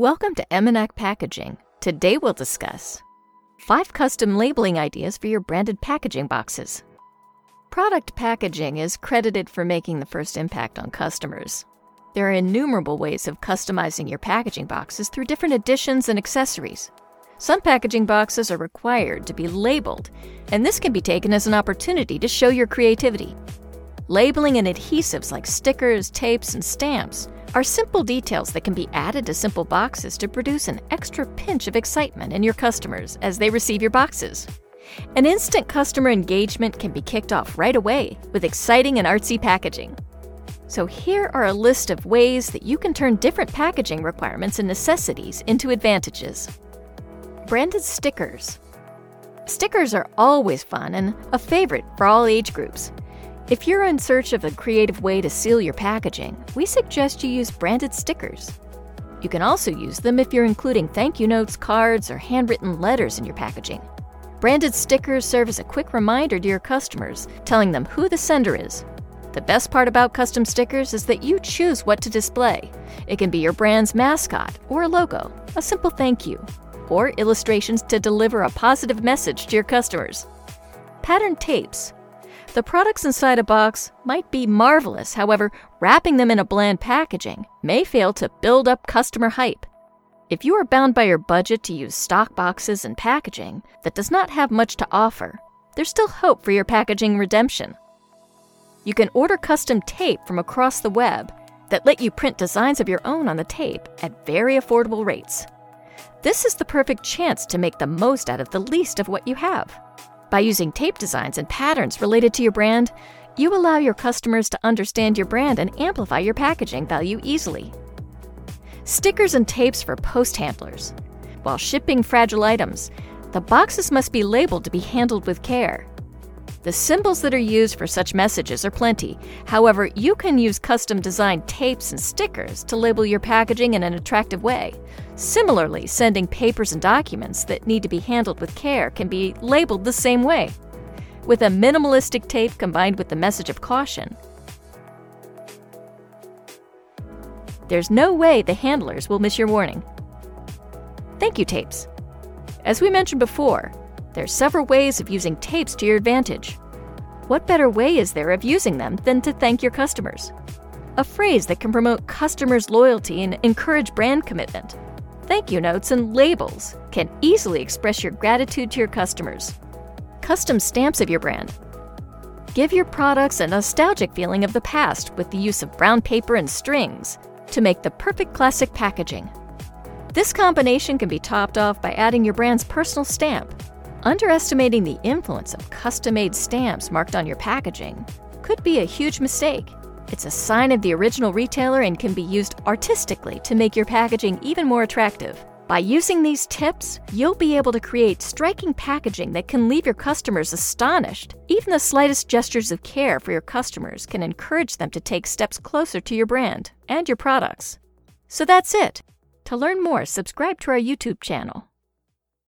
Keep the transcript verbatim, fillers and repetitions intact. Welcome to Emenac Packaging. Today we'll discuss five custom labeling ideas for your branded packaging boxes. Product packaging is credited for making the first impact on customers. There are innumerable ways of customizing your packaging boxes through different additions and accessories. Some packaging boxes are required to be labeled, and this can be taken as an opportunity to show your creativity. Labeling and adhesives like stickers, tapes, and stamps are simple details that can be added to simple boxes to produce an extra pinch of excitement in your customers as they receive your boxes. An instant customer engagement can be kicked off right away with exciting and artsy packaging. So here are a list of ways that you can turn different packaging requirements and necessities into advantages. Branded stickers. Stickers are always fun and a favorite for all age groups. If you're in search of a creative way to seal your packaging, we suggest you use branded stickers. You can also use them if you're including thank you notes, cards, or handwritten letters in your packaging. Branded stickers serve as a quick reminder to your customers, telling them who the sender is. The best part about custom stickers is that you choose what to display. It can be your brand's mascot or logo, a simple thank you, or illustrations to deliver a positive message to your customers. Pattern tapes. The products inside a box might be marvelous, however, wrapping them in a bland packaging may fail to build up customer hype. If you are bound by your budget to use stock boxes and packaging that does not have much to offer, there's still hope for your packaging redemption. You can order custom tape from across the web that let you print designs of your own on the tape at very affordable rates. This is the perfect chance to make the most out of the least of what you have. By using tape designs and patterns related to your brand, you allow your customers to understand your brand and amplify your packaging value easily. Stickers and tapes for post handlers. While shipping fragile items, the boxes must be labeled to be handled with care. The symbols that are used for such messages are plenty. However, you can use custom-designed tapes and stickers to label your packaging in an attractive way. Similarly, sending papers and documents that need to be handled with care can be labeled the same way, with a minimalistic tape combined with the message of caution. There's no way the handlers will miss your warning. Thank you tapes. As we mentioned before, there are several ways of using tapes to your advantage. What better way is there of using them than to thank your customers? A phrase that can promote customers' loyalty and encourage brand commitment. Thank you notes and labels can easily express your gratitude to your customers. Custom stamps of your brand. Give your products a nostalgic feeling of the past with the use of brown paper and strings to make the perfect classic packaging. This combination can be topped off by adding your brand's personal stamp. Underestimating the influence of custom-made stamps marked on your packaging could be a huge mistake. It's a sign of the original retailer and can be used artistically to make your packaging even more attractive. By using these tips, you'll be able to create striking packaging that can leave your customers astonished. Even the slightest gestures of care for your customers can encourage them to take steps closer to your brand and your products. So that's it. To learn more, subscribe to our YouTube channel.